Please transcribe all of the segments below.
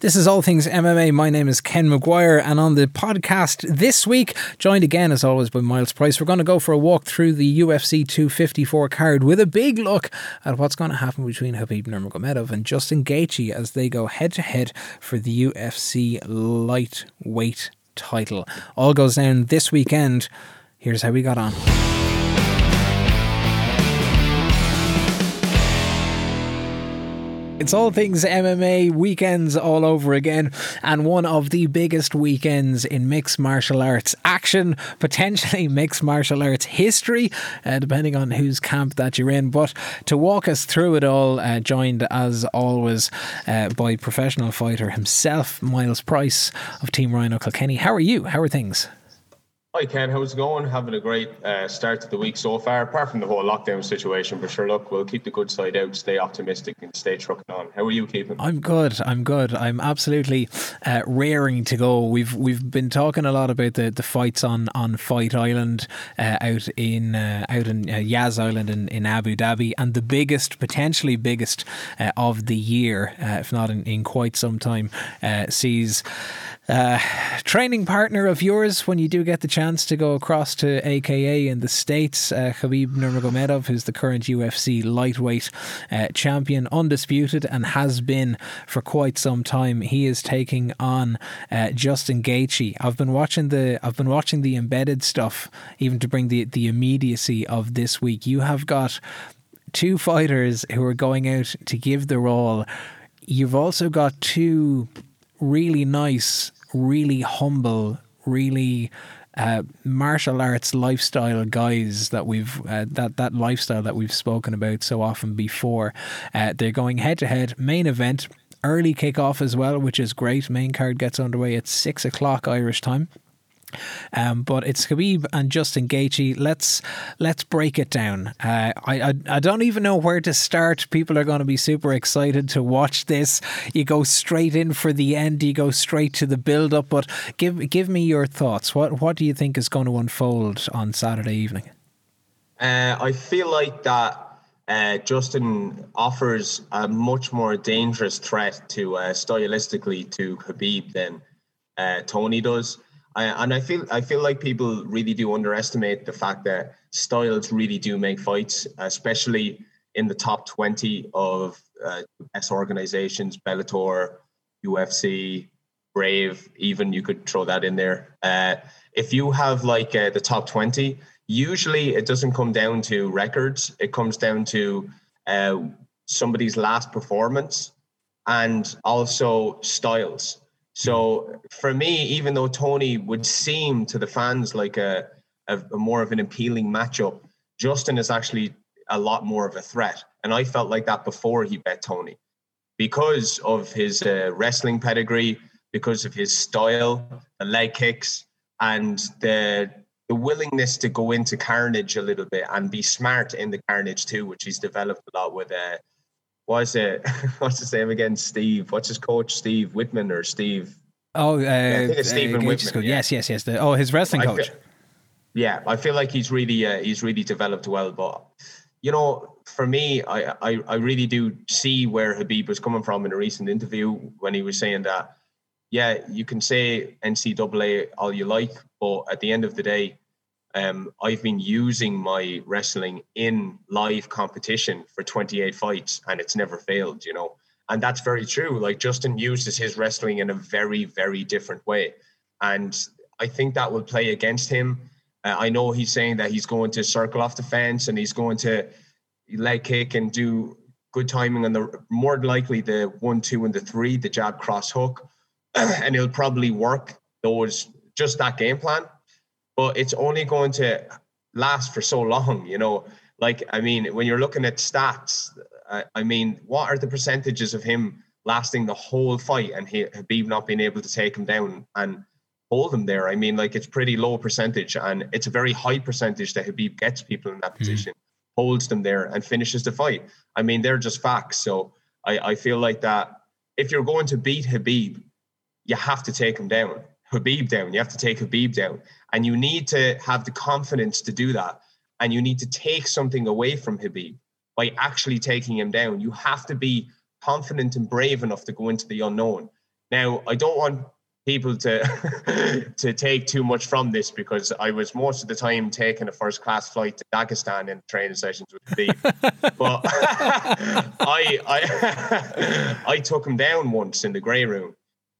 This is All Things MMA. My name is Ken McGuire, and on the podcast this week, joined again as always by Miles Price, we're going to go for a walk through the UFC 254 card with a big look at what's going to happen between Khabib Nurmagomedov and Justin Gaethje as they go head to head for the UFC lightweight title. All goes down this weekend. Here's how we got on. It's All Things MMA, weekends all over again, and one of the biggest weekends in mixed martial arts action, potentially mixed martial arts history, depending on whose camp that you're in. But to walk us through it all, joined as always by professional fighter himself, Miles Price of Team Rhino Kilkenny. How are you? How are things? Hi Ken, how's it going? Having a great start to the week so far, apart from the whole lockdown situation, but sure, look, we'll keep the good side out, stay optimistic and stay trucking on. How are you keeping? I'm good. I'm absolutely raring to go. We've been talking a lot about the fights on Fight Island out in Yas Island in Abu Dhabi, and the potentially biggest of the year, if not in quite some time, sees training partner of yours when you do get the chance to go across to AKA in the States, Khabib Nurmagomedov, who's the current UFC lightweight champion, undisputed, and has been for quite some time. He is taking on Justin Gaethje. I've been watching the embedded stuff, even to bring the immediacy of this week. You have got two fighters who are going out to give their all. You've also got two really nice, really humble, really martial arts lifestyle guys that we've that lifestyle that we've spoken about so often before. They're going head to head, main event, early kickoff as well, which is great. Main card gets underway at 6:00 Irish time. But it's Khabib and Justin Gaethje. Let's break it down. I don't even know where to start. People are going to be super excited to watch this. You go straight in for the end. You go straight to the build up. But give me your thoughts. What do you think is going to unfold on Saturday evening? I feel like that Justin offers a much more dangerous threat to stylistically to Khabib than Tony does. And I feel like people really do underestimate the fact that styles really do make fights, especially in the top 20 of best organizations, Bellator, UFC, Brave, even you could throw that in there. If you have like the top 20, usually it doesn't come down to records. It comes down to somebody's last performance and also styles. So for me, even though Tony would seem to the fans like a more of an appealing matchup, Justin is actually a lot more of a threat. And I felt like that before he bet Tony because of his wrestling pedigree, because of his style, the leg kicks, and the willingness to go into carnage a little bit and be smart in the carnage too, which he's developed a lot with what's his name again? Steve. What's his coach? Steve Whitman or Steve? Oh, I think it's Stephen Whitman. Yeah. Yes. His wrestling coach. I feel like he's really developed well. But you know, for me, I really do see where Khabib was coming from in a recent interview when he was saying that, yeah, you can say NCAA all you like, but at the end of the day, I've been using my wrestling in live competition for 28 fights and it's never failed, you know, and that's very true. Like Justin uses his wrestling in a very, very different way. And I think that will play against him. I know he's saying that he's going to circle off the fence and he's going to leg kick and do good timing on the more than likely the 1, 2 and the 3, the jab cross hook, and he'll probably work those, just that game plan. But it's only going to last for so long, you know. Like, I mean, when you're looking at stats, I mean, what are the percentages of him lasting the whole fight and Khabib not being able to take him down and hold him there? I mean, like, it's pretty low percentage, and it's a very high percentage that Khabib gets people in that position, holds them there and finishes the fight. I mean, they're just facts. So I feel like that if you're going to beat Khabib, you have to take him down. You have to take Khabib down, and you need to have the confidence to do that, and you need to take something away from Khabib by actually taking him down. You have to be confident and brave enough to go into the unknown. Now, I don't want people to to take too much from this, because I was most of the time taking a first class flight to Dagestan in training sessions with Khabib. But I took him down once in the grey room,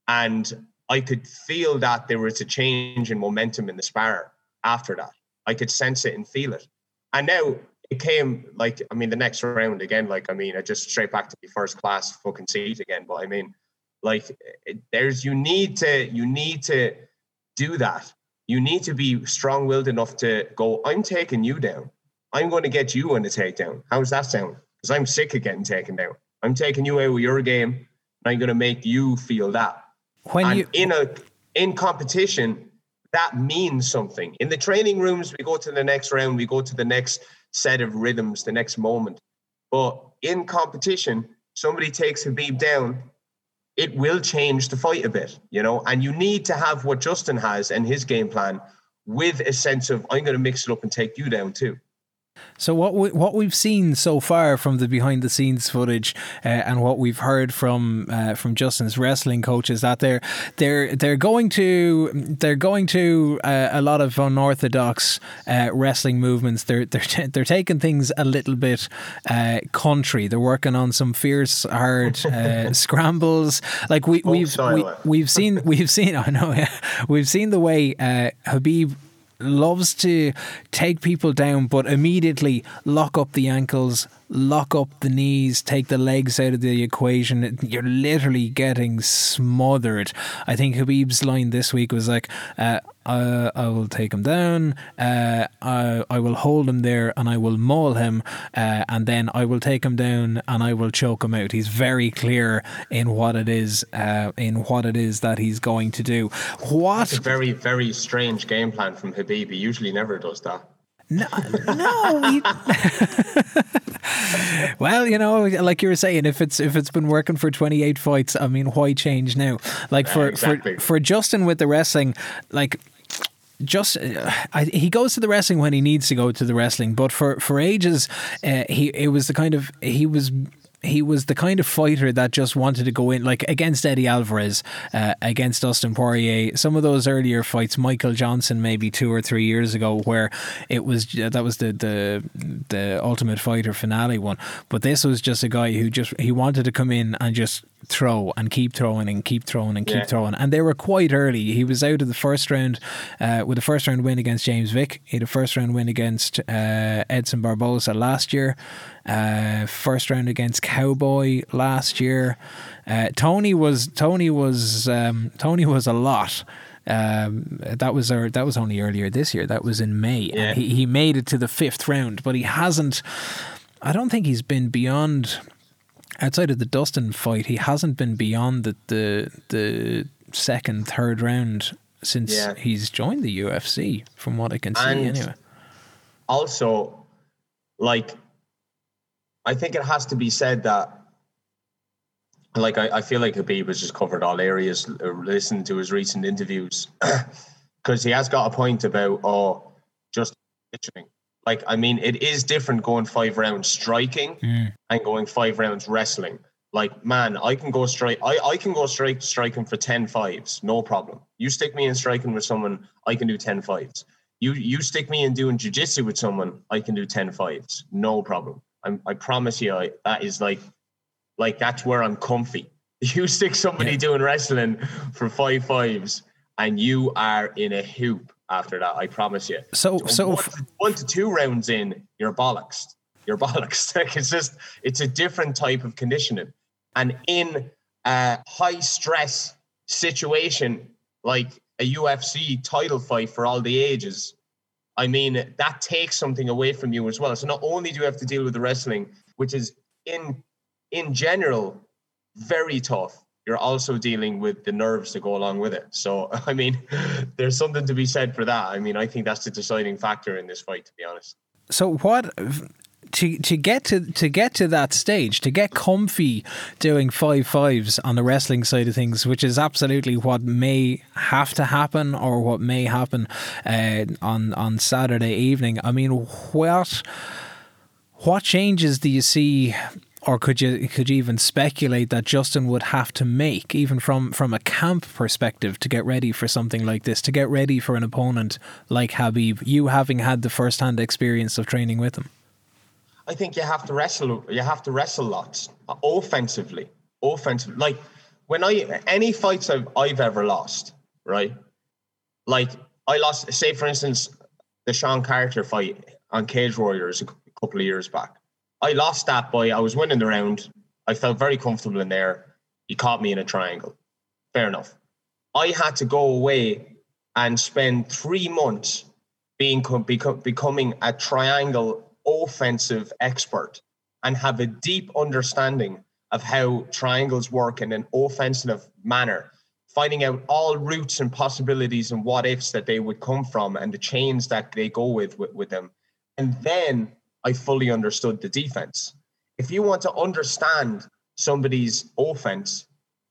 and I could feel that there was a change in momentum in the spar after that. I could sense it and feel it. And now it came, like, I mean, the next round again, like, I mean, I just straight back to the first class fucking seat again. But I mean, like, you need to do that. You need to be strong-willed enough to go, I'm taking you down. I'm going to get you in the takedown. How's that sound? Because I'm sick of getting taken down. I'm taking you out of your game, and I'm going to make you feel that. In competition, that means something. In the training rooms, we go to the next round, we go to the next set of rhythms, the next moment. But in competition, somebody takes Khabib down, it will change the fight a bit, you know. And you need to have what Justin has and his game plan, with a sense of, I'm going to mix it up and take you down too. So what we've seen so far from the behind the scenes footage and what we've heard from Justin's wrestling coach is that they're going to a lot of unorthodox wrestling movements. They're taking things a little bit contrary. They're working on some fierce hard scrambles. Like we've seen the way Khabib loves to take people down, but immediately lock up the ankles, lock up the knees, take the legs out of the equation. You're literally getting smothered. I think Khabib's line this week was like, I will take him down, I will hold him there, and I will maul him, and then I will take him down and I will choke him out. He's very clear in what it is that he's going to do. That's a very, very strange game plan from Khabib. He usually never does that. No. Well, you know, like you were saying, if it's been working for 28 fights, I mean, why change now? Like for Justin with the wrestling, like, he goes to the wrestling when he needs to go to the wrestling. But for ages, he was the kind of fighter that just wanted to go in, like against Eddie Alvarez, against Dustin Poirier, some of those earlier fights, Michael Johnson maybe 2 or 3 years ago, where it was that was the Ultimate Fighter finale one. But this was just a guy who he wanted to come in and just throw and keep throwing and keep throwing and keep throwing. And they were quite early. He was out of the first round with a first round win against James Vick. He had a first round win against Edson Barboza last year. First round against Cowboy last year. Tony was a lot. That was only earlier this year. That was in May. Yeah. He made it to the fifth round, but he hasn't. I don't think he's been beyond. Outside of the Dustin fight, he hasn't been beyond the second, third round since he's joined the UFC, from what I can see anyway. Also, like, I think it has to be said that, like, I feel like Khabib has just covered all areas, listening to his recent interviews, because he has got a point about, just conditioning. Like, I mean, it is different going 5 rounds striking and going 5 rounds wrestling. Like, man, I can go straight. I can go straight striking for 10 fives, no problem. You stick me in striking with someone, I can do 10 fives. You stick me in doing jiu-jitsu with someone, I can do 10 fives, no problem. I promise you, that is like that's where I'm comfy. You stick somebody doing wrestling for 5 fives, and you are in a hoop after that, I promise you. So 1 to 2 rounds in, you're bollocks. Like, it's a different type of conditioning, and in a high stress situation like a UFC title fight for all the ages, I mean, that takes something away from you as well. So not only do you have to deal with the wrestling, which is in general very tough, you're also dealing with the nerves that go along with it. So, I mean, there's something to be said for that. I mean, I think that's the deciding factor in this fight, to be honest. So what... To get to that stage, to get comfy doing 5 fives on the wrestling side of things, which is absolutely what may have to happen, or what may happen on Saturday evening. I mean, what changes do you see? Or could you even speculate that Justin would have to make, even from a camp perspective, to get ready for something like this, to get ready for an opponent like Khabib, you having had the first-hand experience of training with him? I think you have to wrestle. You have to wrestle lots offensively. Like when any fights I've ever lost, right? Like I lost, say for instance, the Sean Carter fight on Cage Warriors a couple of years back. I lost that by, I was winning the round. I felt very comfortable in there. He caught me in a triangle. Fair enough. I had to go away and spend 3 months becoming a triangle offensive expert and have a deep understanding of how triangles work in an offensive manner, finding out all routes and possibilities and what ifs that they would come from and the chains that they go with them. And then I fully understood the defense. If you want to understand somebody's offense,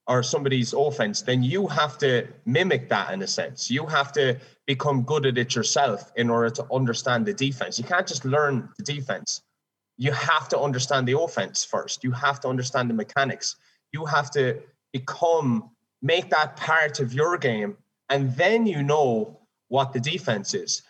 then you have to mimic that in a sense. You have to become good at it yourself in order to understand the defense. You can't just learn the defense. You have to understand the offense first. You have to understand the mechanics. You have to make that part of your game, and then you know what the defense is.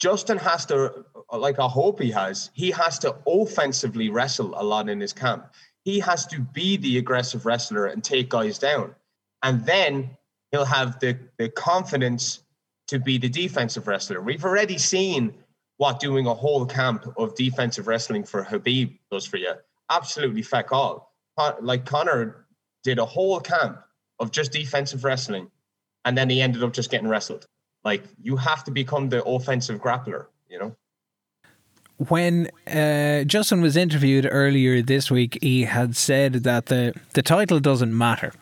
Justin has to, like I hope he has to offensively wrestle a lot in his camp. He has to be the aggressive wrestler and take guys down. And then he'll have the confidence to be the defensive wrestler. We've already seen what doing a whole camp of defensive wrestling for Khabib does for you. Absolutely feck all. Like Conor did a whole camp of just defensive wrestling, and then he ended up just getting wrestled. Like, you have to become the offensive grappler, you know? When Justin was interviewed earlier this week, he had said that the title doesn't matter.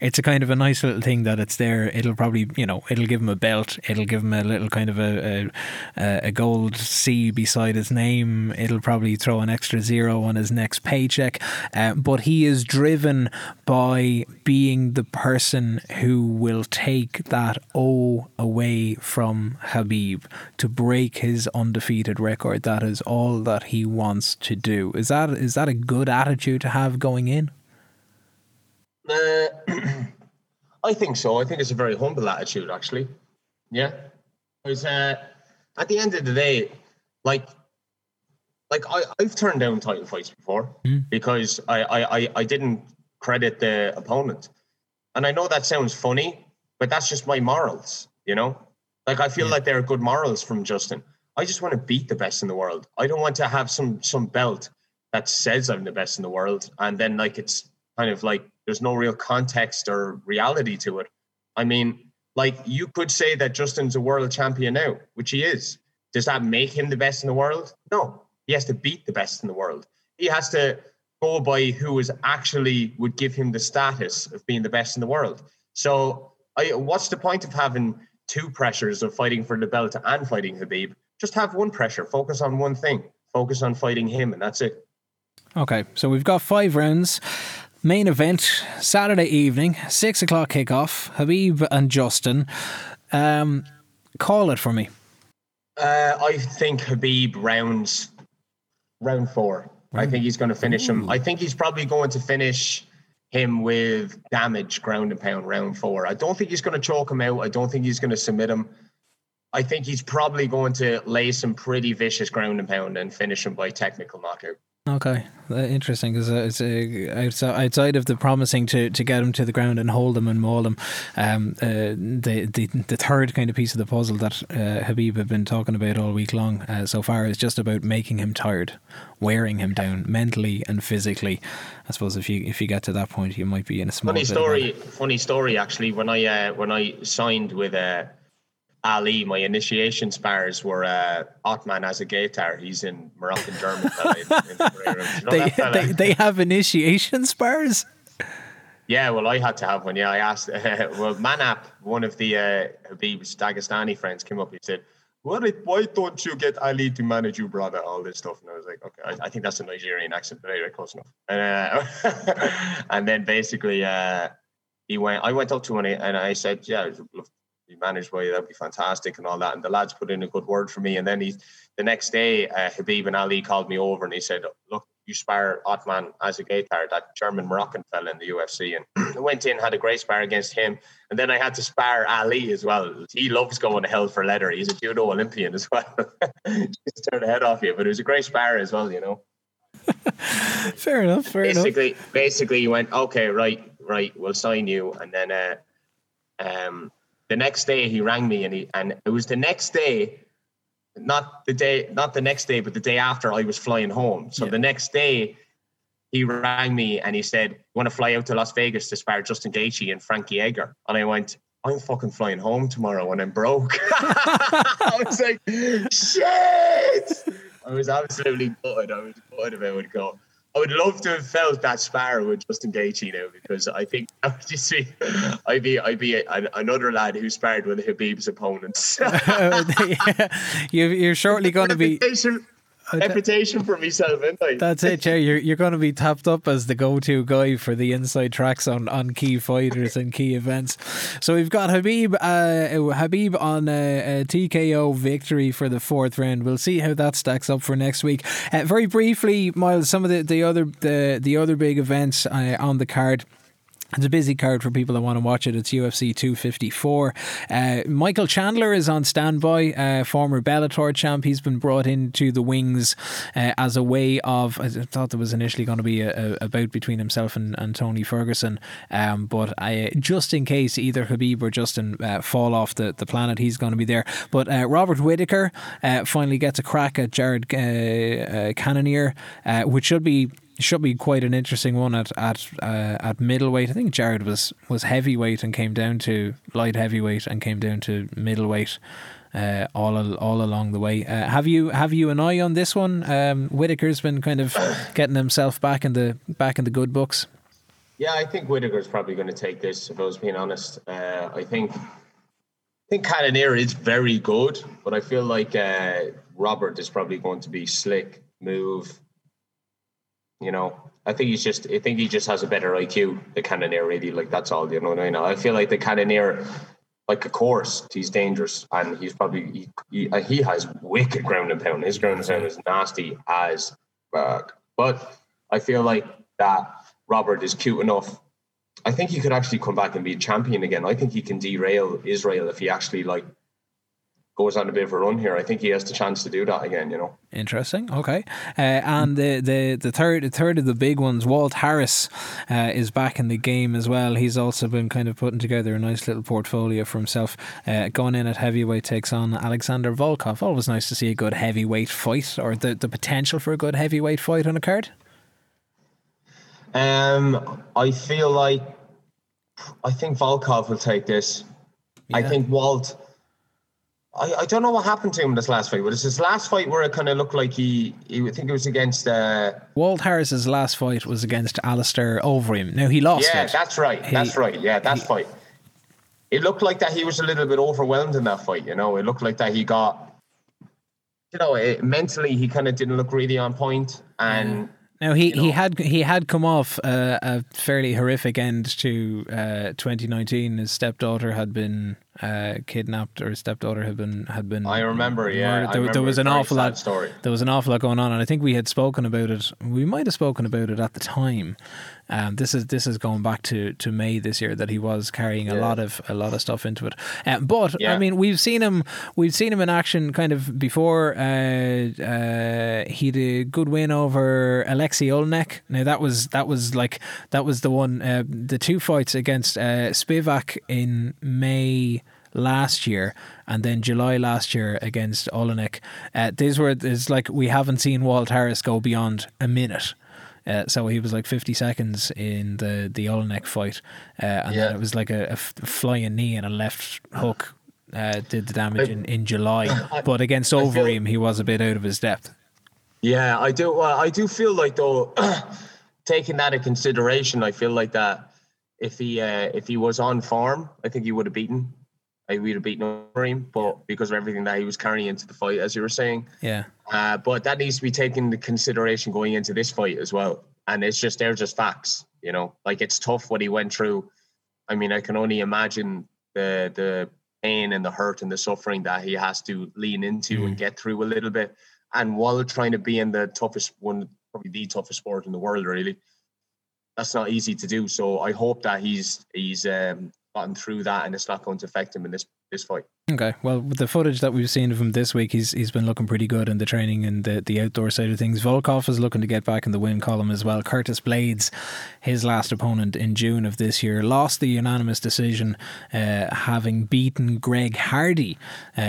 It's a kind of a nice little thing that it's there. It'll probably, you know, it'll give him a belt. It'll give him a little kind of a gold C beside his name. It'll probably throw an extra zero on his next paycheck. But he is driven by being the person who will take that O away from Khabib to break his undefeated record. That is all that he wants to do. Is that a good attitude to have going in? I think so. I think it's a very humble attitude, actually. Yeah. Because at the end of the day, I've turned down title fights before because I didn't credit the opponent. And I know that sounds funny, but that's just my morals, you know? Like, I feel like there are good morals from Justin. I just want to beat the best in the world. I don't want to have some belt that says I'm the best in the world, and then, like, it's kind of like there's no real context or reality to it. I mean, like, you could say that Justin's a world champion now, which he is. Does that make him the best in the world? No. He has to beat the best in the world. He has to go by who is actually would give him the status of being the best in the world. So what's the point of having two pressures of fighting for the belt and fighting Khabib? Just have one pressure. Focus on one thing. Focus on fighting him, and that's it. Okay, so we've got 5 rounds. Main event, Saturday evening, 6 o'clock kickoff, Khabib and Justin. Call it for me. I think Khabib round 4. Ooh. I think he's going to finish him. I think he's probably going to finish him with damage, ground and pound, round 4. I don't think he's going to choke him out. I don't think he's going to submit him. I think he's probably going to lay some pretty vicious ground and pound and finish him by technical knockout. Okay, interesting, because it's outside of the promising to get him to the ground and hold him and maul him, the third kind of piece of the puzzle that Khabib have been talking about all week long so far is just about making him tired, wearing him down mentally and physically. I suppose if you get to that point, you might be in a small bit of money. Funny story, actually. When I signed with Ali, my initiation spars were Ottman Azaitar. He's in Moroccan German. They have initiation spars? Yeah, well, I had to have one. Yeah, I asked. Well, Manap, one of the Habib's Dagestani friends, came up and said, why don't you get Ali to manage you, brother? All this stuff. And I was like, okay, I think that's a Nigerian accent, but anyway, close enough. And then basically, I went up to him and I said, yeah, be managed by you, that'd be fantastic and all that, and the lads put in a good word for me. And then the next day Khabib and Ali called me over and he said, look, you spar Ottman Azaitar, that German Moroccan fella in the UFC. And I went in, had a great spar against him. And then I had to spar Ali as well. He loves going to hell for leather. He's a judo Olympian as well. Just turn the head off you. But it was a great spar as well, you know. Fair enough, fair enough. Basically, you went, okay, right, we'll sign you. And then the next day he rang me, and it was the next day, not the next day, but the day after I was flying home. So the next day he rang me and he said, you want to fly out to Las Vegas to spar Justin Gaethje and Frankie Edgar? And I went, I'm fucking flying home tomorrow and I'm broke. I was like, shit! I was absolutely gutted. I was gutted if I would go. I would love to have felt that spar with Justin Gaethje now, because I think that would just be, I'd be another lad who sparred with Khabib's opponents. You're shortly going to be... reputation for myself, isn't I? That's it, yeah. You're going to be tapped up as the go-to guy for the inside tracks on key fighters and key events. So we've got Khabib on a TKO victory for the fourth round. We'll see how that stacks up for next week. Very briefly, Miles, some of the other big events on the card. It's a busy card for people that want to watch it. It's UFC 254. Michael Chandler is on standby, former Bellator champ. He's been brought into the wings as a way of... I thought there was initially going to be a bout between himself and Tony Ferguson, but just in case either Khabib or Justin fall off the planet, he's going to be there. But Robert Whittaker finally gets a crack at Jared Cannonier, which should be quite an interesting one at middleweight. I think Jared was heavyweight and came down to light heavyweight and came down to middleweight all along the way. Have you an eye on this one? Whittaker's been kind of getting himself back in the good books. Yeah, I think Whittaker's probably going to take this, if I was being honest. I think Cannonier is very good, but I feel like Robert is probably going to be slick, move. You know, I think he just has a better IQ, the Cannonier, really. Like, that's all, you know what I mean? I feel like the Cannonier, like, of course, he's dangerous, and he's probably, he has wicked ground and pound. His ground and pound is nasty as fuck. But I feel like that Robert is cute enough. I think he could actually come back and be a champion again. I think he can derail Israel if he actually, like, goes on a bit of a run here. I think he has the chance to do that again, you know. Interesting. Okay. And the third of the big ones, Walt Harris is back in the game as well. He's also been kind of putting together a nice little portfolio for himself. Going in at heavyweight, takes on Alexander Volkov. Always nice to see a good heavyweight fight, or the potential for a good heavyweight fight on a card. I feel like, I think Volkov will take this. Yeah. I think Walt... I don't know what happened to him this last fight, but it's his last fight where it kind of looked like I think it was against... Walt Harris's last fight was against Alistair Overeem. Now, he lost it. That's right. Yeah, that fight. It looked like that he was a little bit overwhelmed in that fight, you know. It looked like that he got... You know, mentally, he kind of didn't look really on point, and... Now, he had come off a fairly horrific end to 2019. His stepdaughter had been kidnapped, or his stepdaughter had been. I remember, murdered. Yeah. There was an awful lot. Story. There was an awful lot going on, and I think we had spoken about it. We might have spoken about it at the time. This is going back to May this year, that he was carrying a lot of stuff into it. I mean, we've seen him in action kind of before. He had a good win over Aleksei Oleinik. Now that was the one. The two fights against Spivak in May last year, and then July last year against Oleinik. It's like we haven't seen Walt Harris go beyond a minute. So he was like 50 seconds in the Oleinik fight, and then it was like a flying knee and a left hook did the damage in July. But against Overeem, he was a bit out of his depth. Yeah, I do. I do feel like, though, taking that into consideration, I feel like that if he was on form, I think he would have beaten. I would have beaten Overeem, but because of everything that he was carrying into the fight, as you were saying. Yeah. But that needs to be taken into consideration going into this fight as well. And they're just facts, you know. Like, it's tough what he went through. I mean, I can only imagine the pain and the hurt and the suffering that he has to lean into and get through a little bit. And while trying to be in the toughest one probably the toughest sport in the world, really. That's not easy to do. So I hope that he's gotten through that and it's not going to affect him in this fight. Okay. Well, with the footage that we've seen of him this week, he's been looking pretty good in the training and the outdoor side of things. Volkov is looking to get back in the win column as well. Curtis Blades, his last opponent in June of this year, lost the unanimous decision, having beaten Greg Hardy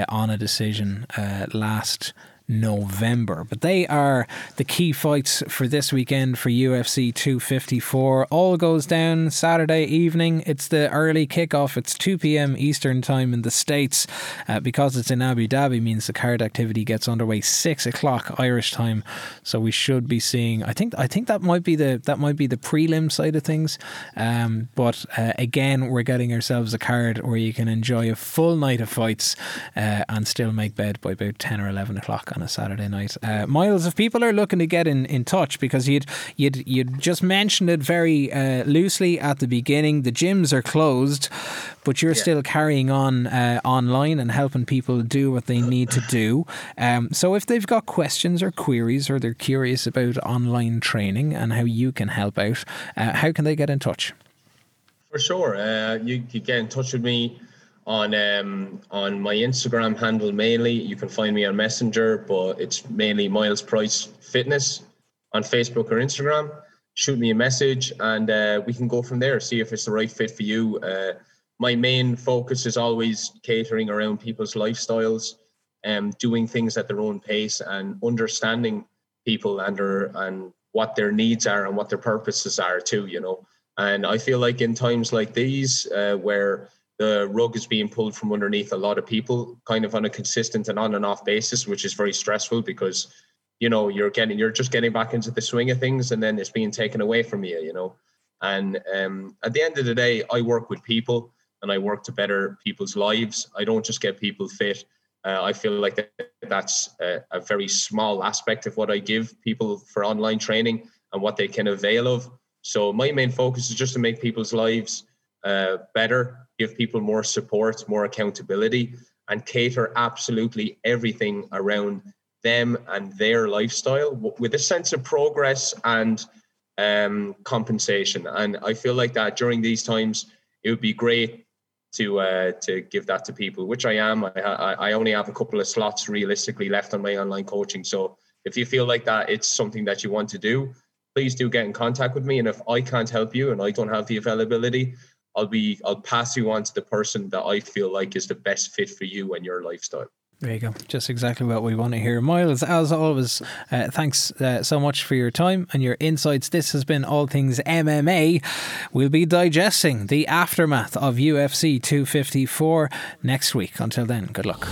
on a decision last November. But they are the key fights for this weekend for UFC 254. All goes down Saturday evening. It's the early kickoff. It's 2 p.m. Eastern time in the States. Because it's in Abu Dhabi, means the card activity gets underway 6 o'clock Irish time. So we should be seeing. I think that might be the prelim side of things. But again, we're getting ourselves a card where you can enjoy a full night of fights and still make bed by about 10 or 11 o'clock. On a Saturday night. Miles, if people are looking to get in touch, because you'd just mentioned it very loosely at the beginning, the gyms are closed, but you're still carrying on online and helping people do what they need to do. So if they've got questions or queries, or they're curious about online training and how you can help out, how can they get in touch? For sure. You can get in touch with me on my Instagram handle mainly. You can find me on Messenger, but it's mainly Miles Price Fitness on Facebook or Instagram. Shoot me a message and we can go from there, see if it's the right fit for you. My main focus is always catering around people's lifestyles and doing things at their own pace and understanding people and what their needs are and what their purposes are too, you know. And I feel like in times like these where the rug is being pulled from underneath a lot of people kind of on a consistent and on and off basis, which is very stressful because, you know, you're just getting back into the swing of things and then it's being taken away from you, you know. And at the end of the day, I work with people and I work to better people's lives. I don't just get people fit. I feel like that's a very small aspect of what I give people for online training and what they can avail of. So my main focus is just to make people's lives better, give people more support, more accountability, and cater absolutely everything around them and their lifestyle with a sense of progress and compensation. And I feel like that during these times, it would be great to give that to people, which I am. I only have a couple of slots realistically left on my online coaching. So if you feel like that, it's something that you want to do, please do get in contact with me. And if I can't help you and I don't have the availability, I'll pass you on to the person that I feel like is the best fit for you and your lifestyle. There you go. Just exactly what we want to hear. Miles, as always, thanks so much for your time and your insights. This has been All Things MMA. We'll be digesting the aftermath of UFC 254 next week. Until then, good luck.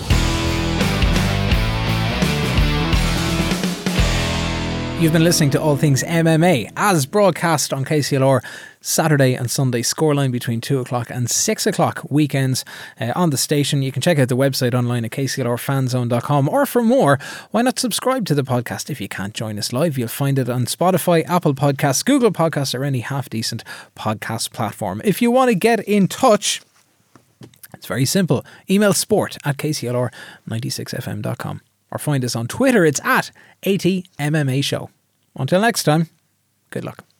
You've been listening to All Things MMA as broadcast on KCLR Saturday and Sunday, scoreline between 2 o'clock and 6 o'clock weekends on the station. You can check out the website online at kclrfanzone.com, or for more, why not subscribe to the podcast if you can't join us live? You'll find it on Spotify, Apple Podcasts, Google Podcasts, or any half-decent podcast platform. If you want to get in touch, it's very simple. Email sport@kclr96fm.com. Or find us on Twitter. It's @80MMA Show. Until next time, good luck.